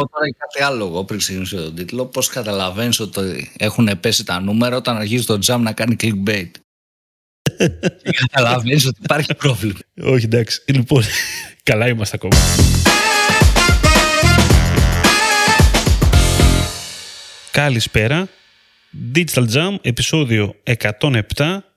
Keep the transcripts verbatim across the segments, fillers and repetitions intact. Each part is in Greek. πω τώρα κάτι άλλο εγώ πριν ξεκινήσω τον τίτλο. Πώς καταλαβαίνεις ότι έχουν πέσει τα νούμερα όταν αρχίζει το Jam να κάνει clickbait? Και καταλαβαίνεις ότι υπάρχει πρόβλημα. Όχι, εντάξει. Λοιπόν, καλά είμαστε ακόμα. Καλησπέρα. Digital Jam, επεισόδιο εκατόν επτά.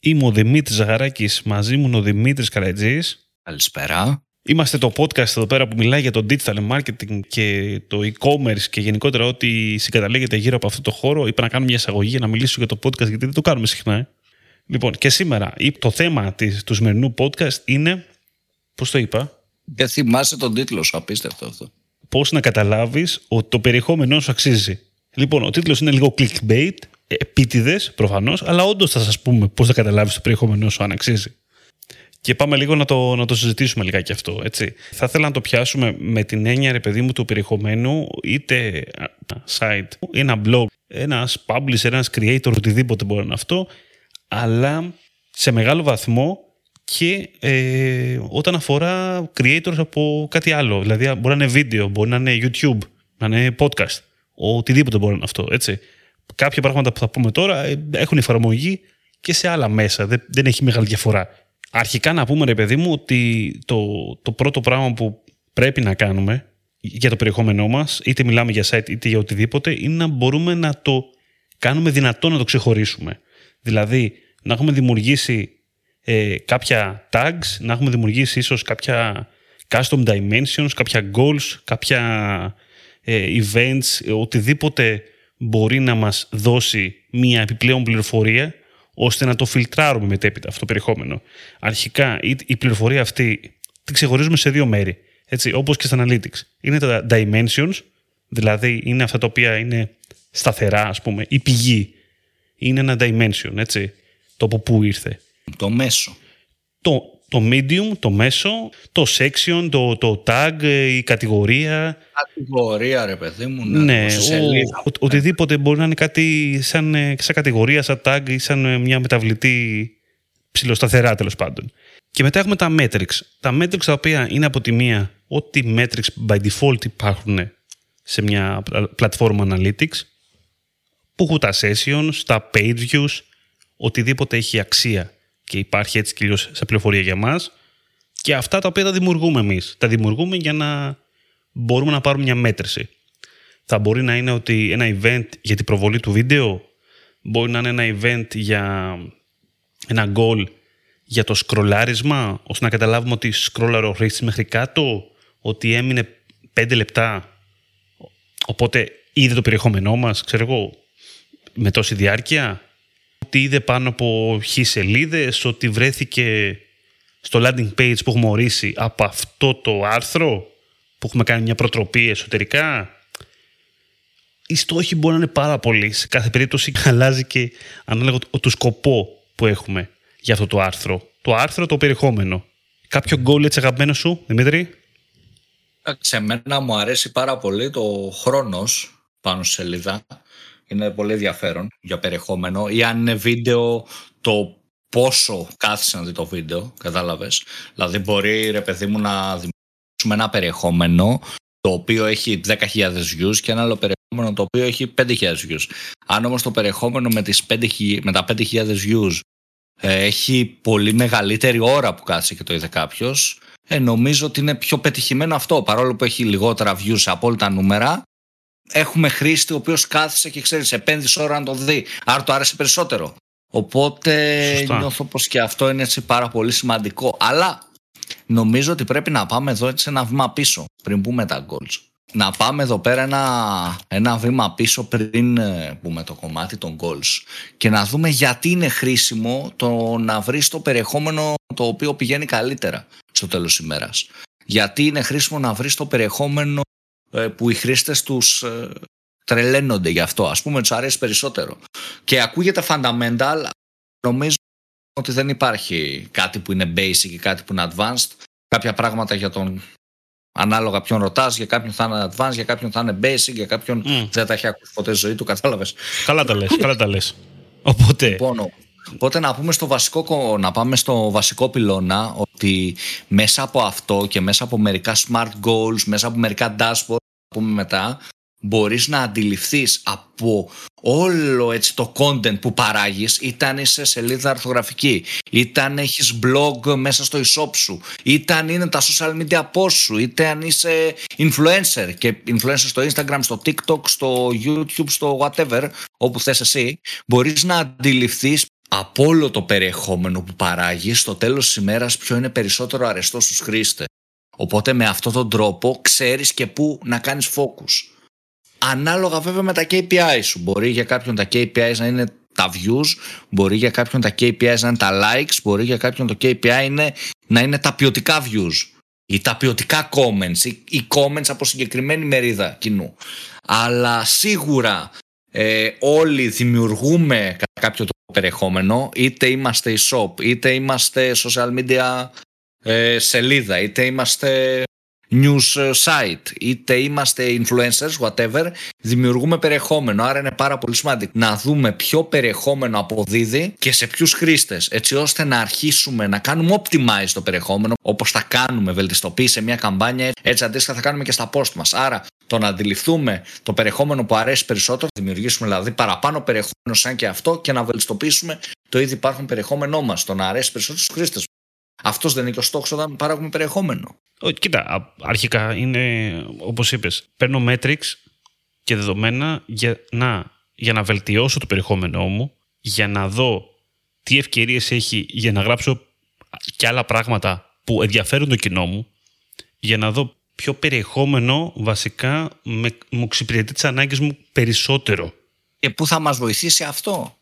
Είμαι ο Δημήτρης Ζαγαράκης, μαζί μου είναι ο Δημήτρης Καρατζής. Καλησπέρα. Είμαστε το podcast εδώ πέρα που μιλάει για το digital marketing και το e-commerce και γενικότερα ό,τι συγκαταλέγεται γύρω από αυτό το χώρο. Είπα να κάνω μια εισαγωγή για να μιλήσω για το podcast, γιατί δεν το κάνουμε συχνά. Ε. Λοιπόν, και σήμερα το θέμα της, του σημερινού podcast είναι. Πώς το είπα? Δεν θυμάσαι τον τίτλο σου, απίστευτο αυτό. Πώς να καταλάβεις ότι το περιεχόμενό σου αξίζει. Λοιπόν, ο τίτλος είναι λίγο clickbait, επίτηδες προφανώς, αλλά όντως θα σας πούμε πώς θα καταλάβεις το περιεχόμενό σου αν αξίζει. Και πάμε λίγο να το, να το συζητήσουμε λιγάκι αυτό, έτσι. Θα ήθελα να το πιάσουμε με την έννοια, ρε παιδί μου, του περιεχομένου, είτε ένα site, ένα blog, ένας publisher, ένας creator, οτιδήποτε μπορεί να είναι αυτό, αλλά σε μεγάλο βαθμό και ε, όταν αφορά creators από κάτι άλλο. Δηλαδή, μπορεί να είναι βίντεο, μπορεί να είναι YouTube, να είναι podcast, οτιδήποτε μπορεί να είναι αυτό, έτσι. Κάποια πράγματα που θα πούμε τώρα έχουν εφαρμογή και σε άλλα μέσα, δεν, δεν έχει μεγάλη διαφορά. Αρχικά να πούμε, ρε παιδί μου, ότι το, το πρώτο πράγμα που πρέπει να κάνουμε για το περιεχόμενό μας, είτε μιλάμε για site είτε για οτιδήποτε, είναι να μπορούμε να το κάνουμε δυνατό να το ξεχωρίσουμε. Δηλαδή, να έχουμε δημιουργήσει ε, κάποια tags, να έχουμε δημιουργήσει ίσως κάποια custom dimensions, κάποια goals, κάποια ε, events, ε, οτιδήποτε μπορεί να μας δώσει μια επιπλέον πληροφορία, ώστε να το φιλτράρουμε μετέπειτα αυτό το περιεχόμενο. Αρχικά η πληροφορία αυτή την ξεχωρίζουμε σε δύο μέρη, έτσι, όπως και στα Analytics. Είναι τα dimensions, δηλαδή είναι αυτά τα οποία είναι σταθερά, ας πούμε, η πηγή. Είναι ένα dimension, έτσι, το από πού ήρθε. Το μέσο. Το, το medium, το μέσο, το section, το, το tag, η κατηγορία. Κατηγορία, ρε παιδί μου. Ναι, ναι, σελίδα, ο, ο, οτιδήποτε μπορεί να είναι κάτι σαν, σαν κατηγορία, σαν tag ή σαν μια μεταβλητή ψηλοσταθερά, τέλος πάντων. Και μετά έχουμε τα metrics. Τα metrics τα οποία είναι από τη μία ό,τι metrics by default υπάρχουν σε μια πλατφόρμα analytics, που έχουν τα sessions, τα page views, οτιδήποτε έχει αξία και υπάρχει έτσι κι αλλιώς σε πληροφορία για μας. Και αυτά τα οποία τα δημιουργούμε εμείς. Τα δημιουργούμε για να μπορούμε να πάρουμε μια μέτρηση. Θα μπορεί να είναι ότι ένα event για την προβολή του βίντεο, μπορεί να είναι ένα event για ένα goal για το σκρολάρισμα, ώστε να καταλάβουμε ότι σκρόλαρε ο χρήστης μέχρι κάτω, ότι έμεινε πέντε λεπτά, οπότε είδε το περιεχόμενό μας, ξέρω εγώ, με τόση διάρκεια, ότι είδε πάνω από χι σελίδες, ότι βρέθηκε στο landing page που έχουμε ορίσει από αυτό το άρθρο, που έχουμε κάνει μια προτροπή εσωτερικά. Οι στόχοι μπορεί να είναι πάρα πολλοί. Σε κάθε περίπτωση αλλάζει και ανάλογα το σκοπό που έχουμε για αυτό το άρθρο. Το άρθρο, το περιεχόμενο. Κάποιο goal έτσι αγαπημένο σου, Δημήτρη? Σε μένα μου αρέσει πάρα πολύ το χρόνος πάνω στη σελίδα. Είναι πολύ ενδιαφέρον για περιεχόμενο. Ή αν είναι βίντεο, το πόσο κάθισε να δει το βίντεο, κατάλαβες. Δηλαδή μπορεί, ρε παιδί μου, να δημιουργήσουμε ένα περιεχόμενο το οποίο έχει δέκα χιλιάδες views και ένα άλλο περιεχόμενο το οποίο έχει πέντε χιλιάδες views. Αν όμως το περιεχόμενο με, τις πέντε χιλιάδες, με τα πέντε χιλιάδες views ε, έχει πολύ μεγαλύτερη ώρα που κάθισε και το είδε κάποιος, ε, νομίζω ότι είναι πιο πετυχημένο αυτό. Παρόλο που έχει λιγότερα views από όλα τα νούμερα, έχουμε χρήστη ο οποίος κάθισε και ξέρεις, επένδυσε ώρα να το δει. Άρα το άρεσε περισσότερο. Οπότε Σωστά. νιώθω πως και αυτό είναι έτσι πάρα πολύ σημαντικό. Αλλά νομίζω ότι πρέπει να πάμε εδώ έτσι ένα βήμα πίσω πριν πούμε τα goals. Να πάμε εδώ πέρα ένα, ένα βήμα πίσω πριν πούμε το κομμάτι των goals. Και να δούμε γιατί είναι χρήσιμο το να βρεις το περιεχόμενο το οποίο πηγαίνει καλύτερα στο τέλος της ημέρας. Γιατί είναι χρήσιμο να βρεις το περιεχόμενο που οι χρήστες τους τρελαίνονται γι' αυτό, ας πούμε, τους αρέσει περισσότερο. Και ακούγεται fundamental, νομίζω ότι δεν υπάρχει κάτι που είναι basic και κάτι που είναι advanced. Κάποια πράγματα για τον ανάλογα ποιον ρωτάς, για κάποιον θα είναι advanced, για κάποιον θα είναι basic, για κάποιον mm. δεν τα έχει ακούσει ποτέ στη ζωή του, κατάλαβες. Καλά τα λες, καλά τα λες. Οπότε... Λοιπόν, Οπότε να, πούμε στο βασικό, να πάμε στο βασικό πυλώνα, ότι μέσα από αυτό και μέσα από μερικά smart goals, μέσα από μερικά dashboard, πούμε μετά, μπορείς να αντιληφθείς από όλο έτσι το content που παράγεις, ήταν είσαι σελίδα αρθογραφική, ήταν έχεις blog μέσα στο e-shop σου, ήταν είναι τα social media posts σου, ήταν είσαι influencer και influencer στο Instagram, στο TikTok, στο YouTube, στο whatever, όπου θες εσύ, μπορείς να αντιληφθείς από όλο το περιεχόμενο που παράγεις στο τέλος της ημέρας ποιο είναι περισσότερο αρεστό στους χρήστες. Οπότε με αυτόν τον τρόπο ξέρεις και πού να κάνεις focus. Ανάλογα βέβαια με τα κέι πι άι σου. Μπορεί για κάποιον τα κέι πι άι να είναι τα views, μπορεί για κάποιον τα κέι πι άι να είναι τα likes, μπορεί για κάποιον το κέι πι άι είναι, να είναι τα ποιοτικά views ή τα ποιοτικά comments ή, ή comments από συγκεκριμένη μερίδα κοινού. Αλλά σίγουρα ε, όλοι δημιουργούμε κατά κάποιο τρόπο περιεχόμενο, είτε είμαστε e-shop, είτε είμαστε social media ε, σελίδα, είτε είμαστε news site, είτε είμαστε influencers, whatever, δημιουργούμε περιεχόμενο. Άρα είναι πάρα πολύ σημαντικό να δούμε ποιο περιεχόμενο αποδίδει και σε ποιους χρήστες, έτσι ώστε να αρχίσουμε να κάνουμε optimize το περιεχόμενο, όπως θα κάνουμε βελτιστοποίηση σε μια καμπάνια, έτσι αντίστοιχα θα κάνουμε και στα post μας. Άρα το να αντιληφθούμε το περιεχόμενο που αρέσει περισσότερο, θα δημιουργήσουμε δηλαδή παραπάνω περιεχόμενο σαν και αυτό και να βελτιστοποιήσουμε το ήδη υπάρχον περιεχόμενό μας, το να αρέσει περισσότερο στους χρήστες. Αυτός δεν είναι και ο στόχος όταν παράγουμε περιεχόμενο. Κοίτα, αρχικά είναι όπως είπες. Παίρνω metrics και δεδομένα για να, για να βελτιώσω το περιεχόμενό μου, για να δω τι ευκαιρίες έχει για να γράψω και άλλα πράγματα που ενδιαφέρουν το κοινό μου, για να δω ποιο περιεχόμενο βασικά με, μου εξυπηρετεί τις ανάγκες μου περισσότερο. Και πού θα μας βοηθήσει αυτό.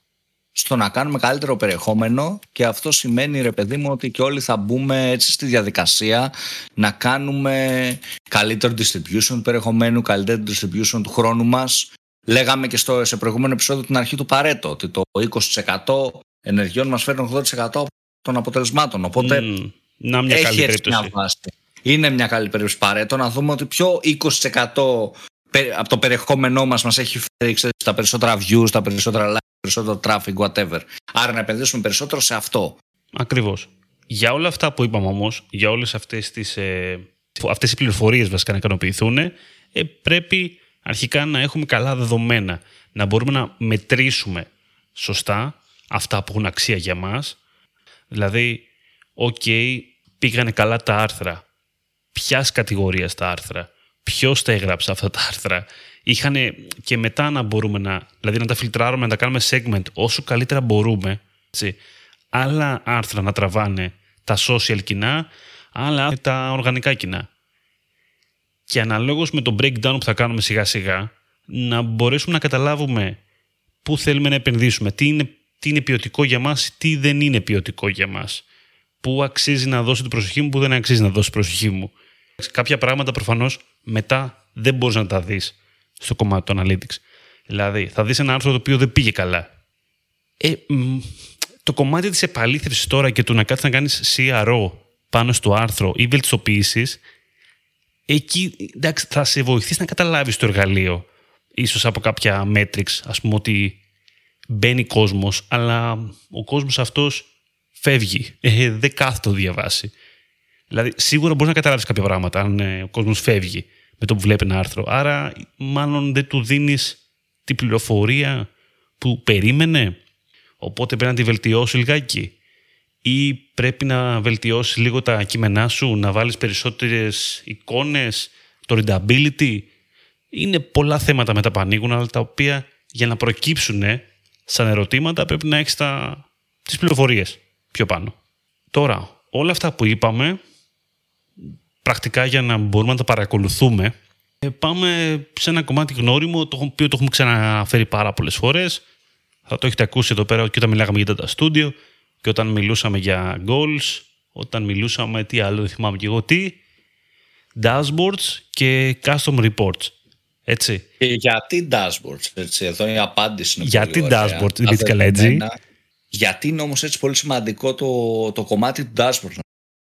Στο να κάνουμε καλύτερο περιεχόμενο, και αυτό σημαίνει, ρε παιδί μου, ότι και όλοι θα μπούμε έτσι στη διαδικασία να κάνουμε καλύτερο distribution του περιεχομένου, καλύτερο distribution του χρόνου μας. Λέγαμε και στο, σε προηγούμενο επεισόδιο την αρχή του Παρέτο, ότι το είκοσι τοις εκατό ενεργειών μας φέρνει ογδόντα τοις εκατό των αποτελεσμάτων. Οπότε mm, να μια έχει έτσι μια βάση. Είναι μια καλή περίπτωση Παρέτο να δούμε ότι πιο είκοσι τοις εκατό από το περιεχόμενό μας μας έχει φέρει, ξέρεις, τα περισσότερα views, τα περισσότερα likes, περισσότερο traffic, whatever. Άρα να επενδύσουμε περισσότερο σε αυτό. Ακριβώς. Για όλα αυτά που είπαμε όμως, για όλες αυτές τις ε, αυτές οι πληροφορίες βασικά να ικανοποιηθούν, ε, πρέπει αρχικά να έχουμε καλά δεδομένα, να μπορούμε να μετρήσουμε σωστά αυτά που έχουν αξία για μας. Δηλαδή, ok, πήγανε καλά τα άρθρα. Ποιας κατηγορίας τα άρθρα, ποιος τα έγραψε αυτά τα άρθρα, είχανε, και μετά να μπορούμε να, δηλαδή να τα φιλτράρουμε, να τα κάνουμε segment όσο καλύτερα μπορούμε. Έτσι. Άλλα άρθρα να τραβάνε τα social κοινά, άλλα τα οργανικά κοινά. Και αναλόγως με το breakdown που θα κάνουμε σιγά σιγά, να μπορέσουμε να καταλάβουμε πού θέλουμε να επενδύσουμε, τι είναι, τι είναι ποιοτικό για μας, τι δεν είναι ποιοτικό για μας, πού αξίζει να δώσω την προσοχή μου, πού δεν αξίζει να δώσω την προσοχή μου. Κάποια πράγματα προφανώς μετά δεν μπορείς να τα δεις στο κομμάτι του Analytics. Δηλαδή, θα δεις ένα άρθρο το οποίο δεν πήγε καλά. Ε, το κομμάτι της επαλήθευσης τώρα και του να κάτσεις να κάνεις σι αρ ο πάνω στο άρθρο ή βελτιστοποίησεις, εκεί εντάξει, θα σε βοηθήσει να καταλάβεις το εργαλείο. Ίσως από κάποια metrics, ας πούμε, ότι μπαίνει κόσμος, αλλά ο κόσμος αυτός φεύγει. Ε, δεν κάθεται να διαβάσει. Δηλαδή, σίγουρα μπορείς να καταλάβεις κάποια πράγματα αν ε, ο κόσμος φεύγει με το που βλέπει ένα άρθρο. Άρα, μάλλον δεν του δίνεις την πληροφορία που περίμενε. Οπότε πρέπει να τη βελτιώσεις λιγάκι. Ή πρέπει να βελτιώσεις λίγο τα κείμενά σου, να βάλεις περισσότερες εικόνες, το readability. Είναι πολλά θέματα μετά που ανοίγουν, αλλά τα οποία για να προκύψουν σαν ερωτήματα πρέπει να έχεις τα... τις πληροφορίες πιο πάνω. Τώρα, όλα αυτά που είπαμε, πρακτικά για να μπορούμε να τα παρακολουθούμε, πάμε σε ένα κομμάτι γνώριμο, το οποίο το έχουμε ξαναφέρει πάρα πολλές φορές. Θα το έχετε ακούσει εδώ πέρα και όταν μιλάγαμε για τα studio και όταν μιλούσαμε για goals, όταν μιλούσαμε τι άλλο, δεν θυμάμαι και εγώ τι, dashboards και custom reports. Έτσι. Και γιατί dashboards, έτσι, εδώ η απάντηση είναι γιατί πολύ ωραία. Dashboards, δηλαδή καλά έτσι. Γιατί είναι όμως έτσι πολύ σημαντικό το, το κομμάτι του dashboards.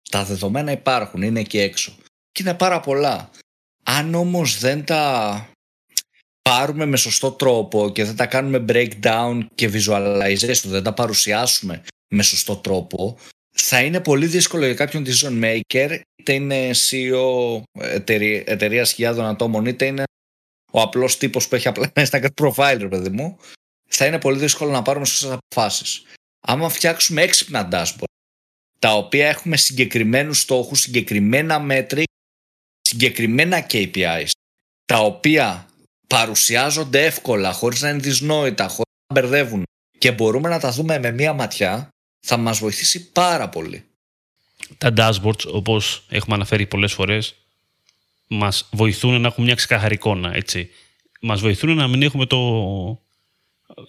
Τα δεδομένα υπάρχουν, είναι εκεί έξω και είναι πάρα πολλά. Αν όμως δεν τα πάρουμε με σωστό τρόπο και δεν τα κάνουμε breakdown και visualization, δεν τα παρουσιάσουμε με σωστό τρόπο, θα είναι πολύ δύσκολο για κάποιον decision maker, είτε είναι σι ι ο εταιρείας χιλιάδων ατόμων, είτε είναι ο απλός τύπος που έχει απλά ένα Instagram profile, ρε παιδί μου, θα είναι πολύ δύσκολο να πάρουμε σωστές αποφάσεις. Άμα φτιάξουμε έξυπνα dashboard, τα οποία έχουμε συγκεκριμένους στόχους, συγκεκριμένα μέτρη, συγκεκριμένα κέι πι άις, τα οποία παρουσιάζονται εύκολα, χωρίς να είναι δυσνόητα, χωρίς να μπερδεύουν, και μπορούμε να τα δούμε με μία ματιά, θα μας βοηθήσει πάρα πολύ. Τα dashboards, όπως έχουμε αναφέρει πολλές φορές, μας βοηθούν να έχουμε μια ξεκάθαρη εικόνα, έτσι. Μας βοηθούν να μην έχουμε το...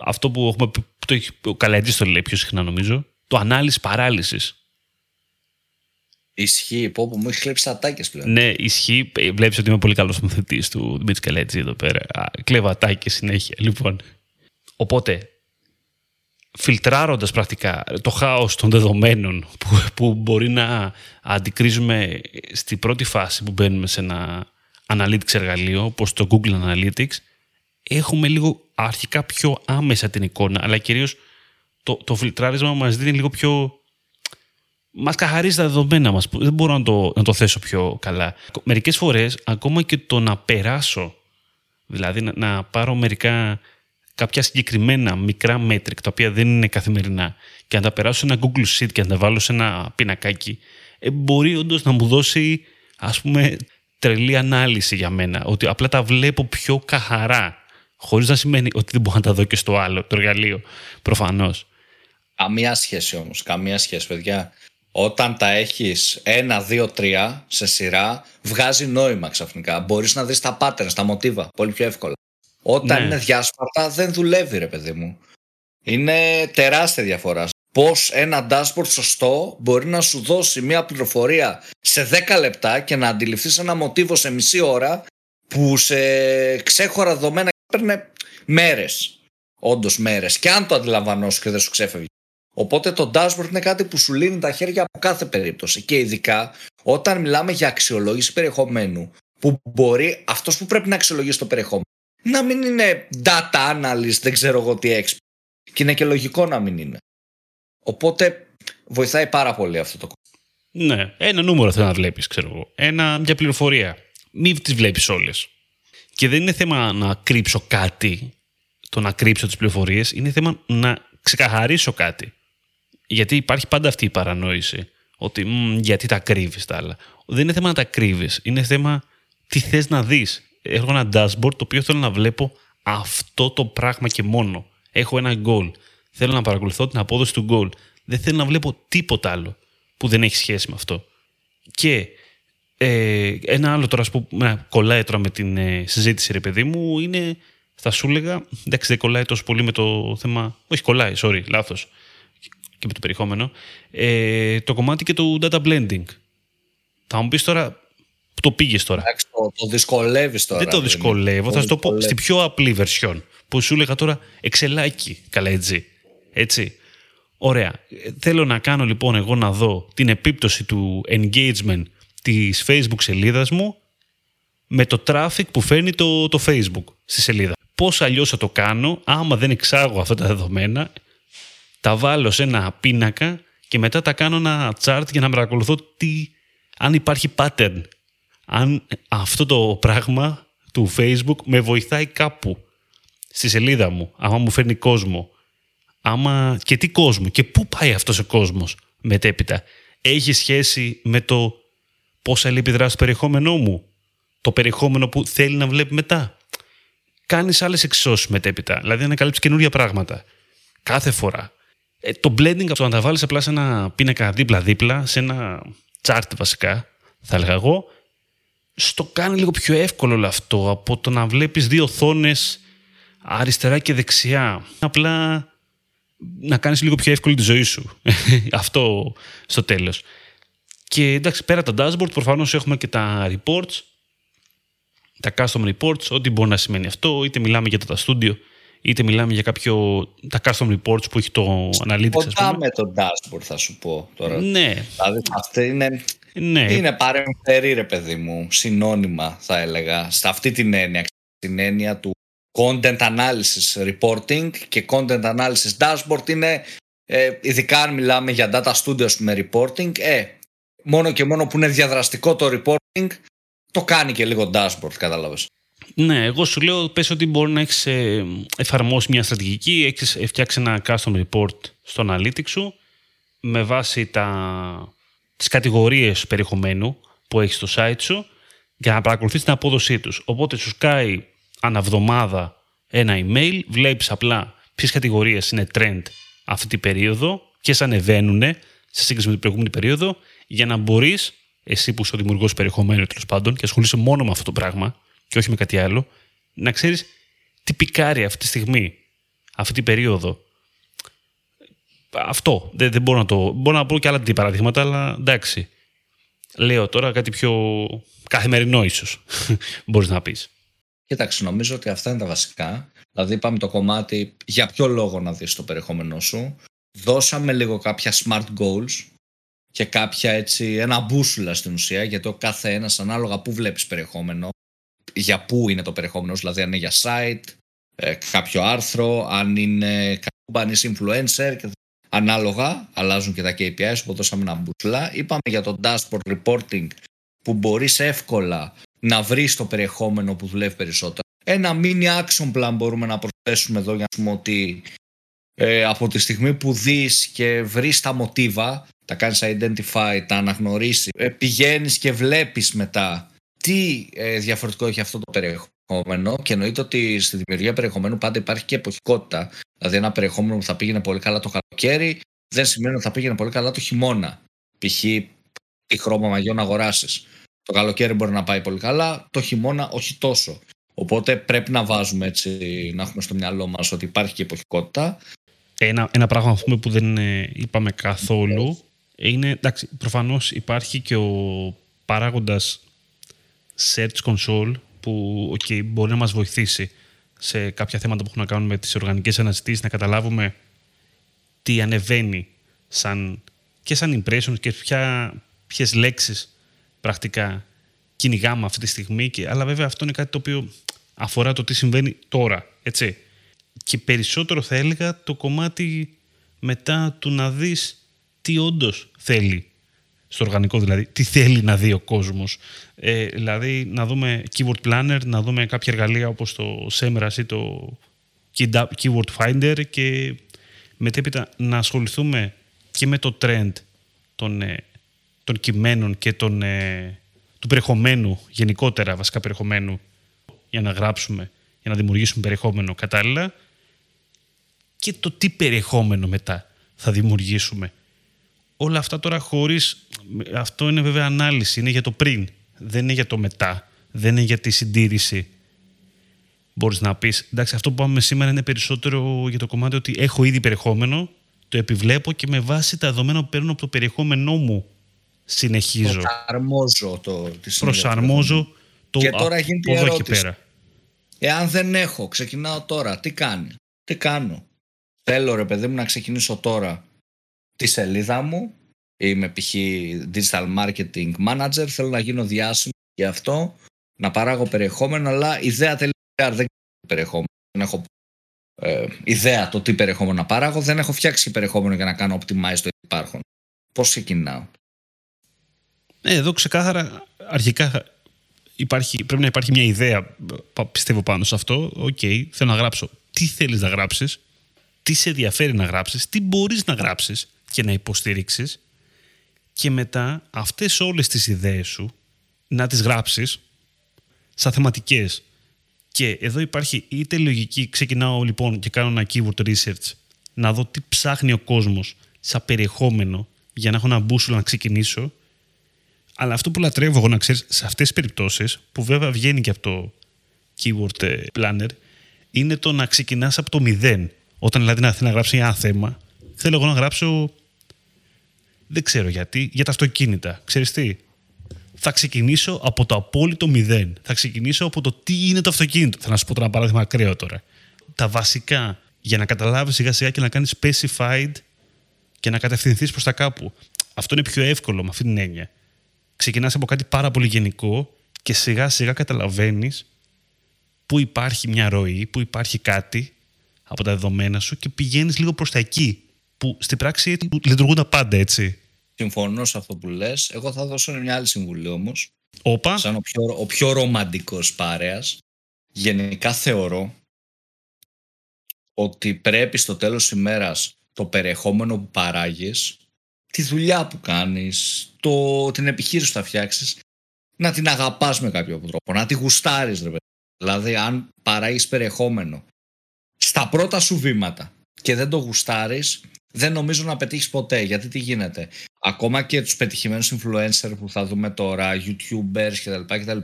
αυτό που έχουμε πει, το έχει ο Καλατζής το λέει πιο συχνά νομίζω, το ανάλυση παράλυσης. Ισχύει, πω που μου έχει κλέψει ατάκες πλέον. Ναι, ισχύει. Βλέπεις ότι είμαι πολύ καλός μαθητής του Δημήτρη Καλατζή εδώ πέρα. Κλέβω ατάκες συνέχεια, λοιπόν. Οπότε, φιλτράροντας πρακτικά το χάος των δεδομένων που, που μπορεί να αντικρίζουμε στη πρώτη φάση που μπαίνουμε σε ένα Analytics εργαλείο, όπως το Google Analytics, έχουμε λίγο αρχικά πιο άμεσα την εικόνα, αλλά κυρίως το, το φιλτράρισμα μας δίνει λίγο πιο... μας καθαρίζει τα δεδομένα μας, δεν μπορώ να το, να το θέσω πιο καλά. Μερικές φορές, ακόμα και το να περάσω, δηλαδή να, να πάρω μερικά... κάποια συγκεκριμένα μικρά μέτρικ, τα οποία δεν είναι καθημερινά, και να τα περάσω σε ένα Google Sheet και να τα βάλω σε ένα πινακάκι, ε, μπορεί όντως να μου δώσει, ας πούμε, τρελή ανάλυση για μένα. Ότι απλά τα βλέπω πιο καθαρά, χωρίς να σημαίνει ότι δεν μπορώ να τα δω και στο άλλο, το εργαλείο, προφανώς. Καμία σχέση όμως, καμία σχέση, παιδιά. Όταν τα έχεις ένα, δύο, τρία σε σειρά, βγάζει νόημα ξαφνικά. Μπορείς να δεις τα patterns, τα μοτίβα, πολύ πιο εύκολα. Όταν ναι. είναι διάσπαρτα δεν δουλεύει, ρε παιδί μου. Είναι τεράστια διαφορά. Πώς ένα dashboard σωστό μπορεί να σου δώσει μια πληροφορία σε δέκα λεπτά και να αντιληφθείς ένα μοτίβο σε μισή ώρα, που σε ξέχωρα δεδομένα παίρνε μέρες. Όντως μέρες. Και αν το αντιλαμβανόσου και δεν σου ξέφευγε. Οπότε το dashboard είναι κάτι που σου λύνει τα χέρια από κάθε περίπτωση. Και ειδικά όταν μιλάμε για αξιολόγηση περιεχομένου, που μπορεί αυτός που πρέπει να αξιολογήσει το περιεχόμενο να μην είναι data analyst, δεν ξέρω εγώ τι expert. Και είναι και λογικό να μην είναι. Οπότε βοηθάει πάρα πολύ αυτό το κομμάτι. Ναι, ένα νούμερο θέλω να βλέπεις, ξέρω εγώ. Ένα, μια πληροφορία. Μην τις βλέπεις όλες. Και δεν είναι θέμα να κρύψω κάτι, το να κρύψω τις πληροφορίες, είναι θέμα να ξεκαθαρίσω κάτι. Γιατί υπάρχει πάντα αυτή η παρανόηση, ότι μ, γιατί τα κρύβεις τα άλλα. Δεν είναι θέμα να τα κρύβεις, είναι θέμα τι θες να δεις. Έχω ένα dashboard το οποίο θέλω να βλέπω αυτό το πράγμα και μόνο. Έχω ένα goal. Θέλω να παρακολουθώ την απόδοση του goal. Δεν θέλω να βλέπω τίποτα άλλο που δεν έχει σχέση με αυτό. Και ε, ένα άλλο τώρα, ας πούμε, κολλάει τώρα με την ε, συζήτηση, ρε παιδί μου, είναι, θα σου έλεγα, εντάξει, δεν κολλάει τόσο πολύ με το θέμα. Όχι, κολλάει, sorry, λάθος. Και με το περιεχόμενο. Ε, το κομμάτι και του data blending. Θα μου πεις τώρα. Το πήγες τώρα. Εντάξει, το, το δυσκολεύεις τώρα. Δεν το δυσκολεύω, θα σου το πω στην πιο απλή version. Που σου έλεγα τώρα, εξελάκι, Καλατζή. Έτσι. Ωραία. Θέλω να κάνω λοιπόν εγώ να δω την επίπτωση του engagement της Facebook σελίδας μου με το traffic που φέρνει το, το Facebook στη σελίδα. Πώς αλλιώς θα το κάνω, άμα δεν εξάγω αυτά τα δεδομένα, τα βάλω σε ένα πίνακα και μετά τα κάνω ένα chart για να παρακολουθώ τι, αν υπάρχει pattern. Αν αυτό το πράγμα του Facebook με βοηθάει κάπου στη σελίδα μου, άμα μου φέρνει κόσμο, άμα και τι κόσμο και πού πάει αυτός ο κόσμος μετέπειτα, έχει σχέση με το πώς αλληλεπιδρά στο περιεχόμενό μου, το περιεχόμενο που θέλει να βλέπει μετά. Κάνεις άλλες εξώσεις μετέπειτα, δηλαδή ανακαλύψεις καινούργια πράγματα κάθε φορά. Ε, το blending αυτό να τα βάλεις απλά σε ένα πίνακα δίπλα-δίπλα, σε ένα chart βασικά, θα έλεγα εγώ, στο κάνει λίγο πιο εύκολο όλο αυτό από το να βλέπεις δύο οθόνες αριστερά και δεξιά. Απλά να κάνεις λίγο πιο εύκολη τη ζωή σου. Αυτό στο τέλος. Και εντάξει, πέρα τα dashboard, προφανώς έχουμε και τα reports, τα custom reports, ό,τι μπορεί να σημαίνει αυτό. Είτε μιλάμε για τα studio, είτε μιλάμε για κάποιο, τα custom reports που έχει το Analytics. Κοντά με το dashboard θα σου πω τώρα. Ναι. Δηλαδή αυτή είναι... Ναι. Είναι παρεμφερή, ρε παιδί μου, συνώνυμα θα έλεγα, σε αυτή την έννοια, την έννοια του content analysis reporting και content analysis dashboard είναι, ε, ειδικά αν μιλάμε για data studios με reporting, ε, μόνο και μόνο που είναι διαδραστικό το reporting, το κάνει και λίγο dashboard, κατάλαβες. Ναι, εγώ σου λέω πες ότι μπορεί να έχεις ε, εφαρμόσει μια στρατηγική, έχεις φτιάξει ένα custom report στο Analytics σου με βάση τα, τις κατηγορίες περιεχομένου που έχεις στο site σου για να παρακολουθείς την απόδοσή τους. Οπότε σου σκάει αναβδομάδα ένα email, βλέπεις απλά ποιες κατηγορίες είναι trend αυτή την περίοδο, ποιες ανεβαίνουν σε σύγκριση με την προηγούμενη περίοδο, για να μπορείς εσύ που είσαι ο δημιουργός περιεχομένου τέλος πάντων και ασχολείσαι μόνο με αυτό το πράγμα και όχι με κάτι άλλο, να ξέρεις τι πικάρει αυτή τη στιγμή, αυτή την περίοδο. Αυτό. Δεν, δεν μπορώ να το... Μπορώ να πω και άλλα παραδείγματα, αλλά εντάξει. Λέω τώρα κάτι πιο καθημερινό ίσως, μπορείς να πεις. Κοίταξε, νομίζω ότι αυτά είναι τα βασικά. Δηλαδή είπαμε το κομμάτι για ποιο λόγο να δεις το περιεχόμενό σου. Δώσαμε λίγο κάποια smart goals και κάποια έτσι, ένα μπούσουλα στην ουσία, γιατί ο κάθε ένας ανάλογα που βλέπεις περιεχόμενο, για πού είναι το περιεχόμενο, δηλαδή αν είναι για site, κάποιο άρθρο, αν είναι companies influencer, ανάλογα αλλάζουν και τα κέι πι άις, οπότε δώσαμε ένα μπουσουλά. Είπαμε για το dashboard reporting που μπορείς εύκολα να βρεις το περιεχόμενο που δουλεύει περισσότερο. Ένα mini action plan μπορούμε να προσθέσουμε εδώ για να πούμε ότι ε, από τη στιγμή που δεις και βρεις τα μοτίβα, τα κάνεις identify, τα αναγνωρίσεις, ε, πηγαίνεις και βλέπεις μετά τι ε, διαφορετικό έχει αυτό το περιεχόμενο. Και εννοείται ότι στη δημιουργία περιεχομένου πάντα υπάρχει και εποχικότητα. Δηλαδή, ένα περιεχόμενο που θα πήγαινε πολύ καλά το καλοκαίρι δεν σημαίνει ότι θα πήγαινε πολύ καλά το χειμώνα. Π.χ. τι χρώμα μαγιό να αγοράσεις. Το καλοκαίρι μπορεί να πάει πολύ καλά, το χειμώνα όχι τόσο. Οπότε πρέπει να βάζουμε έτσι, να έχουμε στο μυαλό μας ότι υπάρχει και εποχικότητα. Ένα, ένα πράγμα πούμε, που δεν είπαμε καθόλου είναι, εντάξει, προφανώς υπάρχει και ο παράγοντας Search Console που okay, μπορεί να μας βοηθήσει σε κάποια θέματα που έχουν να κάνουν με τις οργανικές αναζητήσεις, να καταλάβουμε τι ανεβαίνει σαν, και σαν impressions και ποια, ποιες λέξεις πρακτικά κυνηγάμε αυτή τη στιγμή. Και, αλλά βέβαια αυτό είναι κάτι το οποίο αφορά το τι συμβαίνει τώρα. Έτσι. Και περισσότερο θα έλεγα το κομμάτι μετά του να δεις τι όντως θέλει στο οργανικό, δηλαδή τι θέλει να δει ο κόσμος. Ε, δηλαδή να δούμε keyword planner, να δούμε κάποια εργαλεία όπως το Semrush ή το keyword finder και μετέπειτα να ασχοληθούμε και με το trend των, των κειμένων και των, του περιεχομένου, γενικότερα βασικά περιεχομένου, για να γράψουμε, για να δημιουργήσουμε περιεχόμενο κατάλληλα και το τι περιεχόμενο μετά θα δημιουργήσουμε. Όλα αυτά τώρα χωρίς... Αυτό είναι βέβαια ανάλυση, είναι για το πριν, δεν είναι για το μετά, δεν είναι για τη συντήρηση. Μπορείς να πεις, εντάξει, αυτό που πάμε σήμερα είναι περισσότερο για το κομμάτι ότι έχω ήδη περιεχόμενο, το επιβλέπω και με βάση τα δεδομένα που παίρνω από το περιεχόμενό μου συνεχίζω. Προσαρμόζω το... Προσαρμόζω το... Και τώρα γίνεται η ερώτηση. Εάν δεν έχω, ξεκινάω τώρα, τι κάνει, τι κάνω. Θέλω ρε παιδί μου να ξεκινήσω τώρα τη σελίδα μου, είμαι π.χ. digital marketing manager, θέλω να γίνω διάσημο γι' αυτό, να παράγω περιεχόμενο, αλλά ιδέα τελικά δεν ξέρω περιεχόμενο, δεν έχω ε, ιδέα το τι περιεχόμενο να παράγω, δεν έχω φτιάξει περιεχόμενο για να κάνω optimize το υπάρχον. Πώς ξεκινάω? Ε, εδώ ξεκάθαρα αρχικά υπάρχει, πρέπει να υπάρχει μια ιδέα, πιστεύω πάνω σε αυτό, οκ, okay, θέλω να γράψω. Τι θέλεις να γράψεις, τι σε ενδιαφέρει να γράψεις, τι μπορείς να γράψεις και να υποστηρίξεις και μετά αυτές όλες τις ιδέες σου να τις γράψεις σαν θεματικές. Και εδώ υπάρχει είτε λογική, ξεκινάω λοιπόν και κάνω ένα keyword research, να δω τι ψάχνει ο κόσμος σαν περιεχόμενο για να έχω ένα μπούσουλα να ξεκινήσω, αλλά αυτό που λατρεύω εγώ να ξέρεις σε αυτές τις περιπτώσεις, που βέβαια βγαίνει και από το keyword planner, είναι το να ξεκινάς από το μηδέν. Όταν δηλαδή να θέλω να γράψω ένα θέμα, θέλω εγώ να γράψω, δεν ξέρω γιατί, για τα αυτοκίνητα. Ξέρεις τι, θα ξεκινήσω από το απόλυτο μηδέν. Θα ξεκινήσω από το τι είναι το αυτοκίνητο. Θα να σου πω τώρα ένα παράδειγμα ακραίο τώρα. Τα βασικά για να καταλάβεις σιγά σιγά και να κάνεις specified και να κατευθυνθείς προς τα κάπου. Αυτό είναι πιο εύκολο με αυτή την έννοια. Ξεκινάς από κάτι πάρα πολύ γενικό και σιγά σιγά καταλαβαίνεις που υπάρχει μια ροή, που υπάρχει κάτι από τα δεδομένα σου και πηγαίνεις λίγο προς τα εκεί, που στην πράξη λειτουργούν τα πάντα έτσι. Συμφωνώ σε αυτό που λες. Εγώ θα δώσω μια άλλη συμβουλή όμως. Όπα. Σαν ο πιο, ο πιο ρομαντικός παρέας. γενικά θεωρώ ότι πρέπει στο τέλος της ημέρας το περιεχόμενο που παράγεις, τη δουλειά που κάνεις, το, την επιχείρηση που θα φτιάξεις, να την αγαπάς με κάποιο τρόπο, να τη γουστάρεις, ρε παιδί. Δηλαδή, αν παράγεις περιεχόμενο στα πρώτα σου βήματα και δεν το γουστάρεις, δεν νομίζω να πετύχεις ποτέ. Γιατί τι γίνεται, ακόμα και τους πετυχημένους influencer που θα δούμε τώρα, YouTubers κτλ,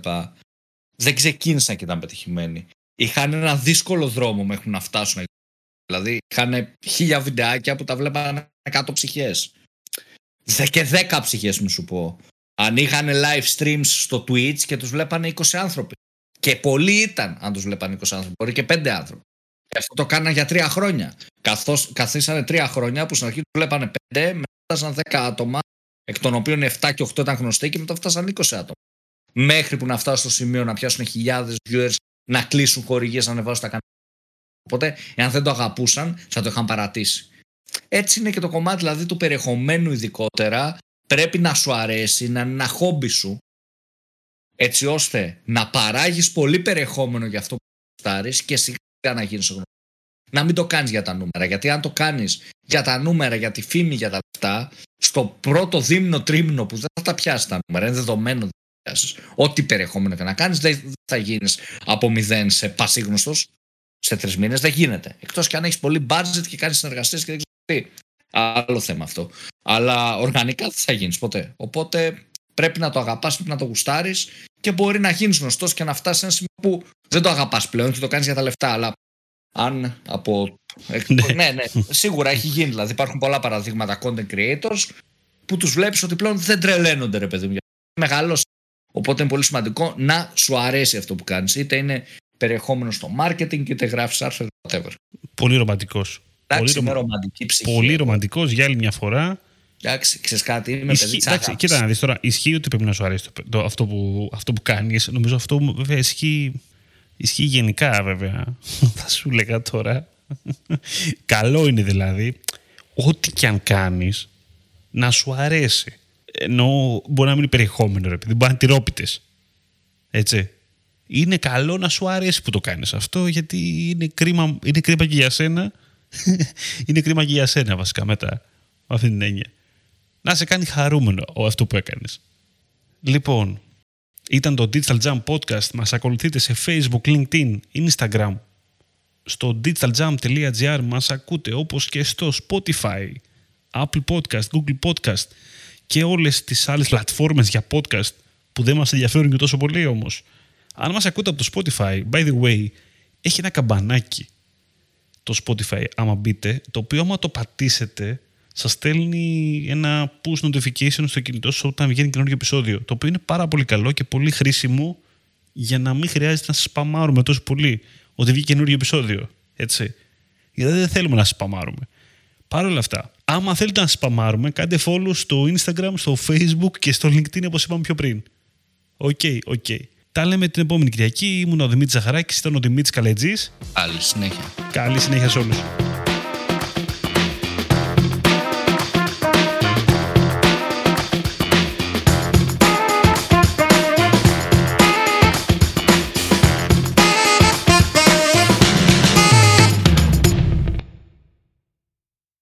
δεν ξεκίνησαν και ήταν πετυχημένοι. Είχαν ένα δύσκολο δρόμο μέχρι να φτάσουν. Δηλαδή, είχαν χίλια βιντεάκια που τα βλέπανε εκατό ψυχές. Δε και δέκα ψυχές, μου σου πω. Αν είχαν live streams στο Twitch και τους βλέπανε είκοσι άνθρωποι. Και πολλοί ήταν, αν τους βλέπανε είκοσι άνθρωποι, μπορεί και πέντε άνθρωποι. Και αυτό το κάνανε για τρία χρόνια. Καθώς καθίσανε τρία χρόνια που στην αρχή τους βλέπανε πέντε, μετά φτάσαν δέκα άτομα, εκ των οποίων εφτά και οκτώ ήταν γνωστοί, και μετά φτάσαν είκοσι άτομα. Μέχρι που να φτάσουν στο σημείο να πιάσουν χιλιάδες viewers, να κλείσουν χορηγίες, να ανεβάσουν τα κανάλια. Οπότε, εάν δεν το αγαπούσαν, θα το είχαν παρατήσει. Έτσι είναι και το κομμάτι δηλαδή του περιεχομένου, ειδικότερα. Πρέπει να σου αρέσει, να είναι ένα χόμπι σου, έτσι ώστε να παράγεις πολύ περιεχόμενο για αυτό που γουστάρεις και σιγά να γίνεις γνωστός. Να μην το κάνεις για τα νούμερα. Γιατί αν το κάνεις για τα νούμερα, για τη φήμη, για τα λεφτά, στο πρώτο δίμηνο, τρίμηνο που δεν θα τα πιάσεις τα νούμερα, είναι δεδομένο δεν θα πιάσεις. Ό,τι περιεχόμενο και να κάνεις, δεν θα γίνεις από μηδέν σε πασίγνωστος σε τρεις μήνες. Δεν γίνεται. Εκτός και αν έχεις πολύ budget και κάνεις συνεργασίες και δεν ξέρεις τι. Άλλο θέμα αυτό. Αλλά οργανικά δεν θα γίνεις ποτέ. Οπότε πρέπει να το αγαπάς, πρέπει να το γουστάρεις και μπορεί να γίνεις γνωστός και να φτάσεις σε ένα σημείο που δεν το αγαπάς πλέον και το κάνεις για τα λεφτά. Αλλά αν από. ναι, ναι, σίγουρα έχει γίνει. Δηλαδή υπάρχουν πολλά παραδείγματα content creators που τους βλέπεις ότι πλέον δεν τρελαίνονται, ρε παιδί μου. Μεγαλώσει. Οπότε είναι πολύ σημαντικό να σου αρέσει αυτό που κάνεις. Είτε είναι περιεχόμενο στο marketing, είτε γράφεις άρθρο, whatever. Πολύ ρομαντικός. Εντάξει, πολύ ρομαντική ψυχή. Πολύ ρομαντικός για άλλη μια φορά. Εντάξει, ξέρεις κάτι, είμαι Ισχύ, παιδί εντάξει, κοίτα να δεις τώρα, ισχύει ότι πρέπει να σου αρέσει το, το, αυτό, που, αυτό που κάνεις. Νομίζω αυτό βέβαια ισχύει, ισχύει γενικά βέβαια. Θα σου λέγα τώρα. Καλό είναι δηλαδή, ό,τι και αν κάνεις, να σου αρέσει. Ενώ μπορεί να μην είναι περιεχόμενο, ρε, μπορεί να είναι τυρόπιτες. Έτσι. Είναι καλό να σου αρέσει που το κάνεις αυτό, γιατί είναι κρίμα, είναι κρίμα και για σένα. Είναι κρίμα και για σένα βασικά μετά, με αυτή την έννοια. Να σε κάνει χαρούμενο αυτό που έκανες. Λοιπόν, ήταν το Digital Jam Podcast. Μας ακολουθείτε σε Facebook, LinkedIn, Instagram. Στο digital jam τελεία gr μας ακούτε, όπως και στο Spotify, Apple Podcast, Google Podcast και όλες τις άλλες πλατφόρμες για podcast που δεν μας ενδιαφέρουν και τόσο πολύ όμως. Αν μας ακούτε από το Spotify, by the way, έχει ένα καμπανάκι το Spotify, άμα μπείτε, το οποίο άμα το πατήσετε, σας στέλνει ένα push notification στο κινητό σας όταν βγαίνει καινούργιο επεισόδιο, το οποίο είναι πάρα πολύ καλό και πολύ χρήσιμο για να μην χρειάζεται να σας σπαμάρουμε τόσο πολύ ότι βγει καινούργιο επεισόδιο, έτσι. Γιατί δεν θέλουμε να σας σπαμάρουμε. Παρ' όλα αυτά, άμα θέλετε να σας σπαμάρουμε, κάντε follow στο Instagram, στο Facebook και στο LinkedIn, όπως είπαμε πιο πριν. Οκ, okay, οκ. Okay. Τα λέμε την επόμενη Κυριακή. Ήμουν ο Δημήτρης Ζαγαράκης, ήταν ο Δημήτρης Καρατζής. Καλή συνέχεια. Καλή συνέχεια σε όλους.